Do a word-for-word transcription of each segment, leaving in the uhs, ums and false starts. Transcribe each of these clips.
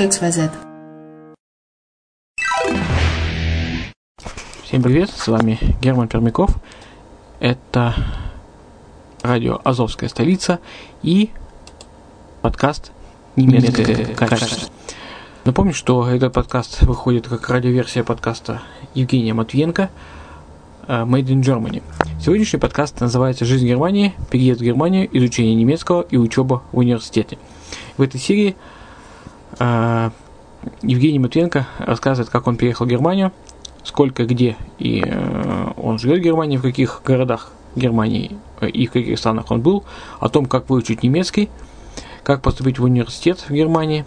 Всем привет, с вами Герман Пермяков. Это радио «Азовская столица» и подкаст «Немецкое качество». Напомню, что этот подкаст выходит как радиоверсия подкаста Евгения Матвиенко Made in Germany. Сегодняшний подкаст называется «Жизнь Германии. Переезд в Германию. Изучение немецкого и учеба в университете». В этой серии э, Евгений Матвиенко рассказывает, как он переехал в Германию, сколько, где и э, он живет в Германии, в каких городах Германии и в каких странах он был, о том, как выучить немецкий, как поступить в университет в Германии,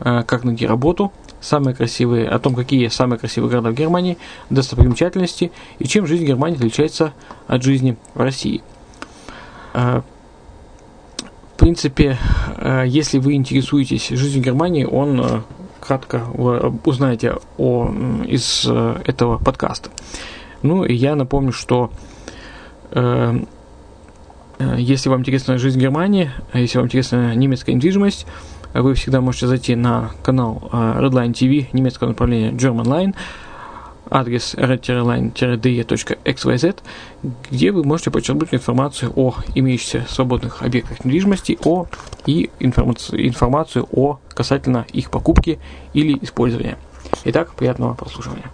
как найти работу, самые красивые, о том, какие самые красивые города в Германии, достопримечательности и чем жизнь в Германии отличается от жизни в России. В принципе, если вы интересуетесь жизнью в Германии, он кратко узнаете о, из этого подкаста. Ну и я напомню, что если вам интересна жизнь в Германии, если вам интересна немецкая недвижимость, вы всегда можете зайти на канал Redline ти ви немецкого направления German Line, адрес red-line-invest.xyz, где вы можете почерпнуть информацию о имеющихся свободных объектах недвижимости о, и информацию, информацию о касательно их покупки или использования. Итак, приятного прослушивания.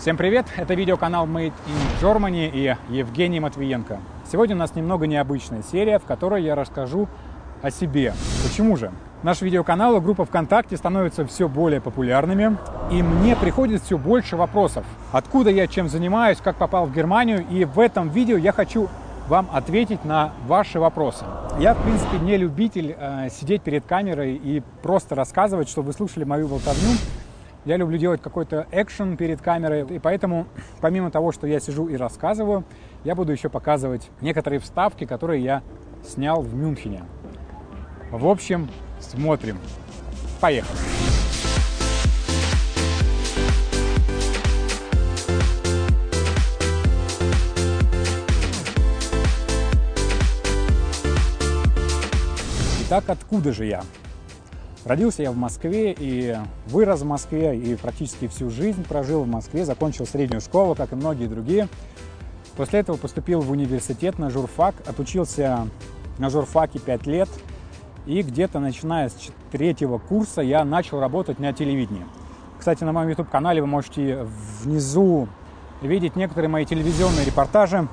Всем привет! Это видеоканал Made in Germany и Евгений Матвиенко. Сегодня у нас немного необычная серия, в которой я расскажу о себе. Почему же? Наш видеоканал и группа ВКонтакте становятся все более популярными, и мне приходит все больше вопросов. Откуда я, чем занимаюсь, как попал в Германию, и в этом видео я хочу вам ответить на ваши вопросы. Я, в принципе, не любитель э, сидеть перед камерой и просто рассказывать, чтобы вы слушали мою болтовню. Я люблю делать какой-то экшен перед камерой, и поэтому, помимо того, что я сижу и рассказываю, я буду еще показывать некоторые вставки, которые я снял в Мюнхене. В общем, смотрим. Поехали. Итак, откуда же я? Родился я в Москве и вырос в Москве, и практически всю жизнь прожил в Москве, закончил среднюю школу, как и многие другие. После этого поступил в университет на журфак, отучился на журфаке пять лет. И где-то начиная с третьего курса я начал работать на телевидении. Кстати, на моем YouTube-канале вы можете внизу видеть некоторые мои телевизионные репортажи,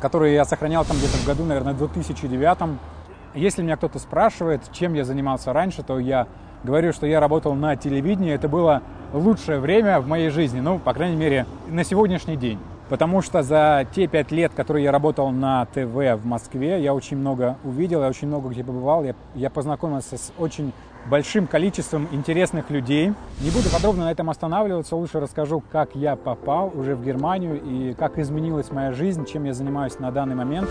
которые я сохранял там где-то в году, наверное, две тысячи девятом. Если меня кто-то спрашивает, чем я занимался раньше, то я говорю, что я работал на телевидении. Это было лучшее время в моей жизни, ну, по крайней мере, на сегодняшний день. Потому что за те пять лет, которые я работал на ТВ в Москве, я очень много увидел, я очень много где побывал, я, я познакомился с очень большим количеством интересных людей. Не буду подробно на этом останавливаться, лучше расскажу, как я попал уже в Германию и как изменилась моя жизнь, чем я занимаюсь на данный момент.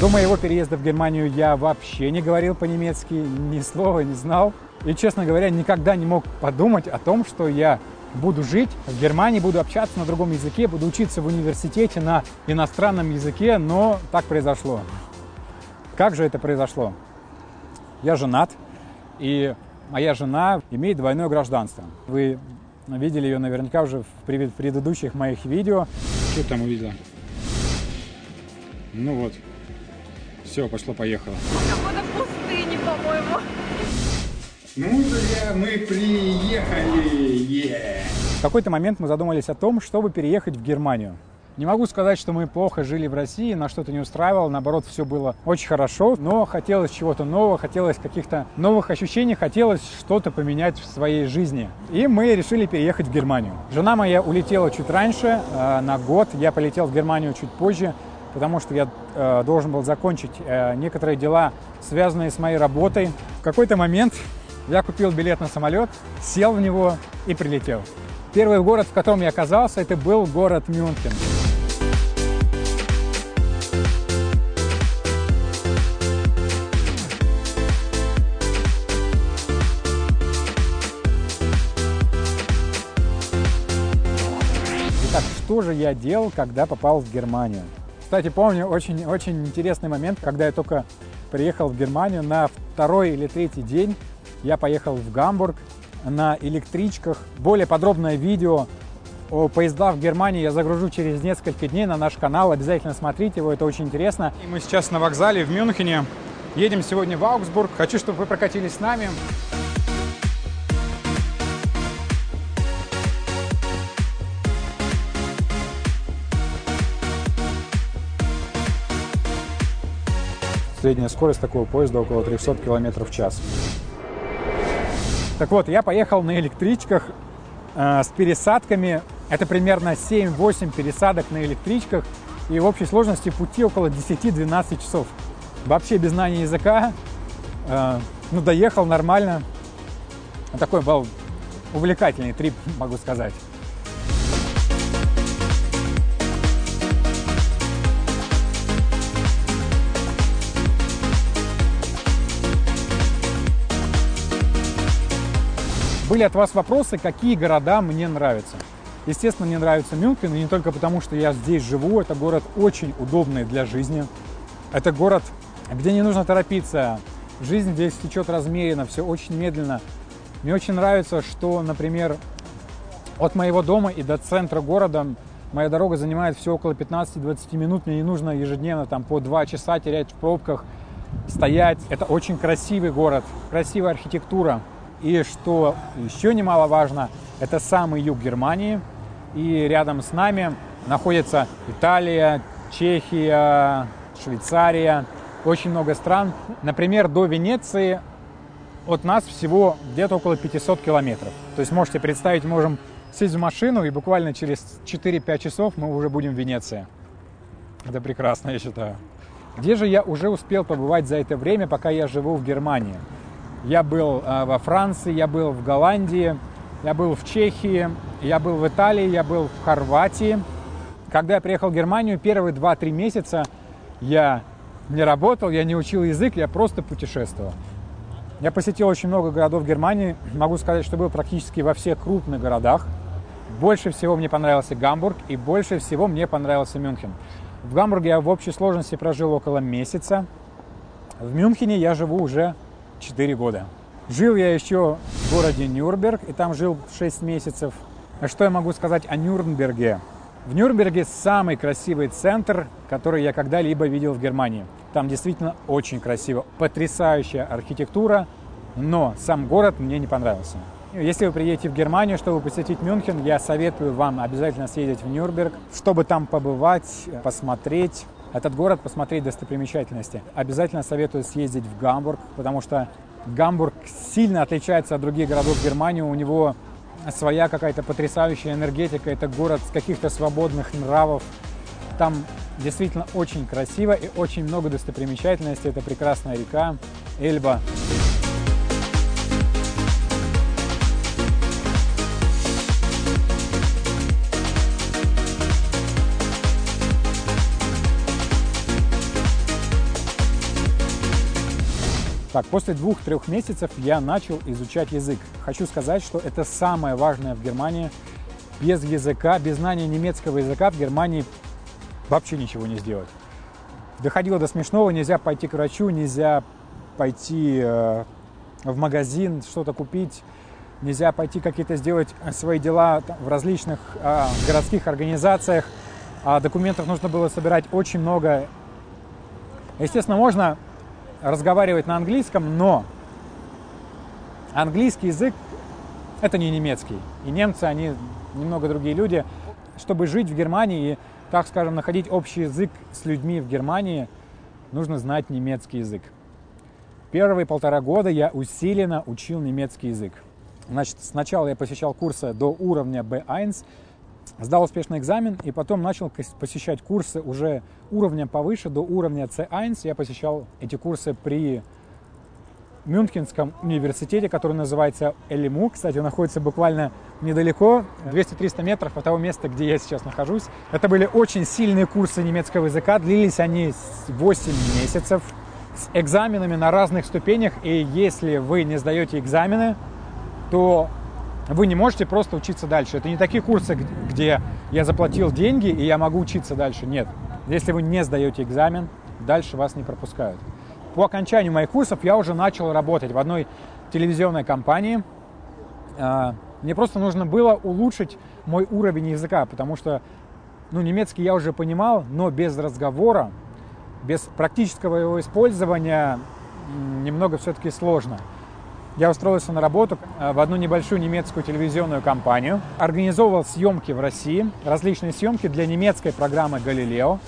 До моего переезда в Германию я вообще не говорил по-немецки, ни слова не знал. И, честно говоря, никогда не мог подумать о том, что я буду жить в Германии, буду общаться на другом языке, буду учиться в университете на иностранном языке, но так произошло. Как же это произошло? Я женат, и моя жена имеет двойное гражданство. Вы видели ее наверняка уже в предыдущих моих видео. Что там увидела? Ну вот. Все, пошло-поехало. Какой-то пустыни, по-моему. Ну, друзья, мы приехали! Yeah. В какой-то момент мы задумались о том, чтобы переехать в Германию. Не могу сказать, что мы плохо жили в России, нас что-то не устраивало, наоборот, все было очень хорошо, но хотелось чего-то нового, хотелось каких-то новых ощущений, хотелось что-то поменять в своей жизни. И мы решили переехать в Германию. Жена моя улетела чуть раньше, на год, я полетел в Германию чуть позже, потому что я э, должен был закончить э, некоторые дела, связанные с моей работой. В какой-то момент я купил билет на самолет, сел в него и прилетел. Первый город, в котором я оказался, это был город Мюнхен. Итак, что же я делал, когда попал в Германию? Кстати, помню очень-очень интересный момент, когда я только приехал в Германию, на второй или третий день я поехал в Гамбург на электричках. Более подробное видео о поездах в Германии я загружу через несколько дней на наш канал. Обязательно смотрите его, это очень интересно. И мы сейчас на вокзале в Мюнхене. Едем сегодня в Аугсбург. Хочу, чтобы вы прокатились с нами. Средняя скорость такого поезда около трёхсот километров в час. Так вот, я поехал на электричках э, с пересадками. Это примерно семь-восемь пересадок на электричках. И в общей сложности пути около десяти-двенадцати часов. Вообще без знания языка. Э, ну, доехал нормально. Такой был увлекательный трип, могу сказать. Были от вас вопросы, какие города мне нравятся. Естественно, мне нравится Мюнхен, и не только потому, что я здесь живу. Это город очень удобный для жизни. Это город, где не нужно торопиться. Жизнь здесь течет размеренно, все очень медленно. Мне очень нравится, что, например, от моего дома и до центра города моя дорога занимает все около пятнадцати-двадцати минут. Мне не нужно ежедневно там, по два часа терять в пробках, стоять. Это очень красивый город, красивая архитектура. И что еще немаловажно, это самый юг Германии. И рядом с нами находятся Италия, Чехия, Швейцария. Очень много стран. Например, до Венеции от нас всего где-то около пятисот километров. То есть можете представить, можем сесть в машину и буквально через четыре-пять часов мы уже будем в Венеции. Это прекрасно, я считаю. Где же я уже успел побывать за это время, пока я живу в Германии? Я был во Франции, я был в Голландии, я был в Чехии, я был в Италии, я был в Хорватии. Когда я приехал в Германию, первые два-три месяца я не работал, я не учил язык, я просто путешествовал. Я посетил очень много городов Германии. Могу сказать, что был практически во всех крупных городах. Больше всего мне понравился Гамбург и больше всего мне понравился Мюнхен. В Гамбурге я в общей сложности прожил около месяца. В Мюнхене я живу уже четыре года. Жил я еще в городе Нюрнберг, и там жил шесть месяцев. Что я могу сказать о Нюрнберге? В Нюрнберге самый красивый центр, который я когда-либо видел в Германии. Там действительно очень красиво, потрясающая архитектура, но сам город мне не понравился. Если вы приедете в Германию, чтобы посетить Мюнхен, я советую вам обязательно съездить в Нюрнберг, чтобы там побывать, посмотреть этот город, посмотреть достопримечательности. Обязательно советую съездить в Гамбург, потому что Гамбург сильно отличается от других городов Германии. У него своя какая-то потрясающая энергетика. Это город с каких-то свободных нравов. Там действительно очень красиво и очень много достопримечательностей. Это прекрасная река Эльба. Так, после двух-трех месяцев я начал изучать язык. Хочу сказать, что это самое важное в Германии. Без языка, без знания немецкого языка в Германии вообще ничего не сделать. Доходило до смешного, нельзя пойти к врачу, нельзя пойти э, в магазин что-то купить, нельзя пойти какие-то сделать свои дела там, в различных э, городских организациях. А документов нужно было собирать очень много. Естественно, можно разговаривать на английском, но английский язык – это не немецкий. И немцы, они немного другие люди. Чтобы жить в Германии и, так скажем, находить общий язык с людьми в Германии, нужно знать немецкий язык. Первые полтора года я усиленно учил немецкий язык. Значит, сначала я посещал курсы до уровня бэ один, сдал успешный экзамен и потом начал посещать курсы уже уровня повыше, до уровня це один. Я посещал эти курсы при Мюнхенском университете, который называется эл эм у. Кстати, он находится буквально недалеко, двести-триста метров от того места, где я сейчас нахожусь. Это были очень сильные курсы немецкого языка. Длились они восемь месяцев с экзаменами на разных ступенях. И если вы не сдаете экзамены, то вы не можете просто учиться дальше. Это не такие курсы, где я заплатил деньги и я могу учиться дальше. Нет. Если вы не сдаете экзамен, дальше вас не пропускают. По окончанию моих курсов я уже начал работать в одной телевизионной компании. Мне просто нужно было улучшить мой уровень языка, потому что, ну, немецкий я уже понимал, но без разговора, без практического его использования немного все-таки сложно. Я устроился на работу в одну небольшую немецкую телевизионную компанию, организовывал съемки в России, различные съемки для немецкой программы «Галилео».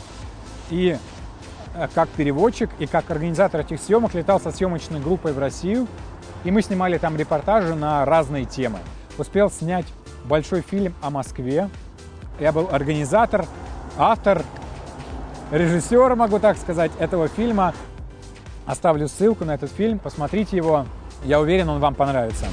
И как переводчик, и как организатор этих съемок летал со съемочной группой в Россию, и мы снимали там репортажи на разные темы. Успел снять большой фильм о Москве. Я был организатор, автор, режиссер, могу так сказать, этого фильма. Оставлю ссылку на этот фильм, посмотрите его. Я уверен, он вам понравится.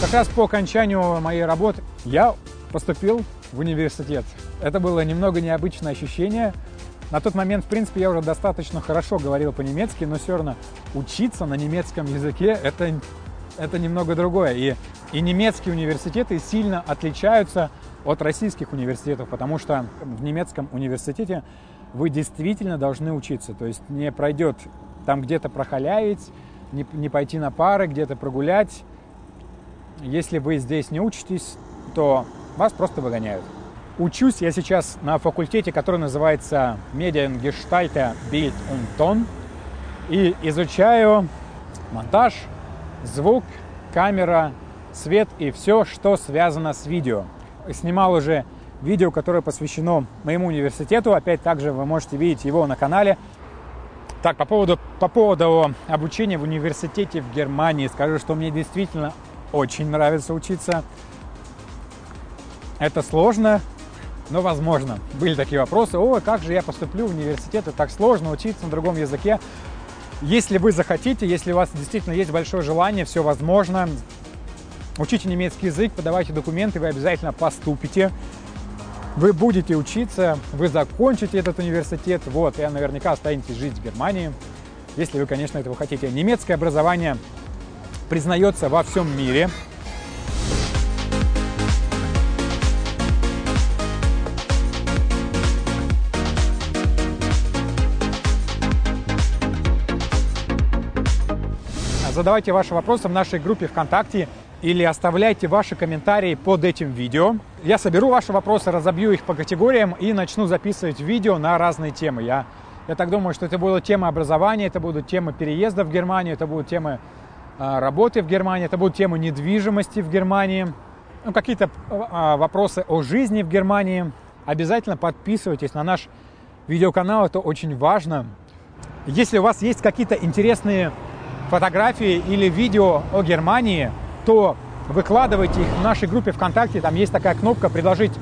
Как раз по окончанию моей работы я поступил в университет. Это было немного необычное ощущение. На тот момент, в принципе, я уже достаточно хорошо говорил по-немецки, но все равно учиться на немецком языке – это, это немного другое. И, и немецкие университеты сильно отличаются от российских университетов, потому что в немецком университете вы действительно должны учиться. То есть не пройдет там где-то прохалявить, не, не пойти на пары, где-то прогулять. Если вы здесь не учитесь, то вас просто выгоняют. Учусь я сейчас на факультете, который называется Mediengestalter Bild und Ton, и изучаю монтаж, звук, камера, свет и все, что связано с видео. Снимал уже видео, которое посвящено моему университету. Опять также вы можете видеть его на канале. Так, по поводу, по поводу обучения в университете в Германии, скажу, что мне действительно очень нравится учиться. Это сложно, но возможно. Были такие вопросы: о, как же я поступлю в университет, это так сложно учиться на другом языке. Если вы захотите, если у вас действительно есть большое желание, все возможно. Учите немецкий язык, подавайте документы, вы обязательно поступите. Вы будете учиться, вы закончите этот университет, вот, и наверняка останетесь жить в Германии, если вы, конечно, этого хотите. Немецкое образование признается во всем мире. Задавайте ваши вопросы в нашей группе ВКонтакте или оставляйте ваши комментарии под этим видео. Я соберу ваши вопросы, разобью их по категориям и начну записывать видео на разные темы. Я, я так думаю, что это будут темы образования, это будут темы переезда в Германию, это будут темы э, работы в Германии, это будут темы недвижимости в Германии, ну, какие-то э, вопросы о жизни в Германии. Обязательно подписывайтесь на наш видеоканал, это очень важно. Если у вас есть какие-то интересные фотографии или видео о Германии, то выкладывайте их в нашей группе ВКонтакте. Там есть такая кнопка «Предложить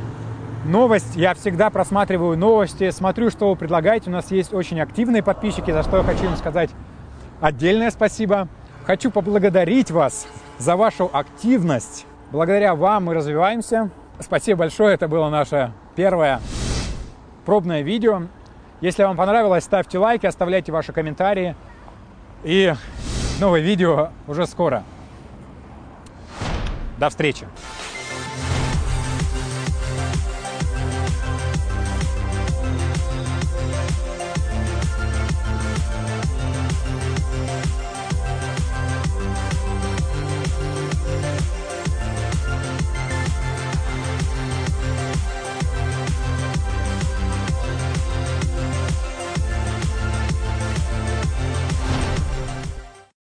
новость». Я всегда просматриваю новости, смотрю, что вы предлагаете. У нас есть очень активные подписчики, за что я хочу им сказать отдельное спасибо. Хочу поблагодарить вас за вашу активность. Благодаря вам мы развиваемся. Спасибо большое. Это было наше первое пробное видео. Если вам понравилось, ставьте лайки, оставляйте ваши комментарии. И новое видео уже скоро. До встречи!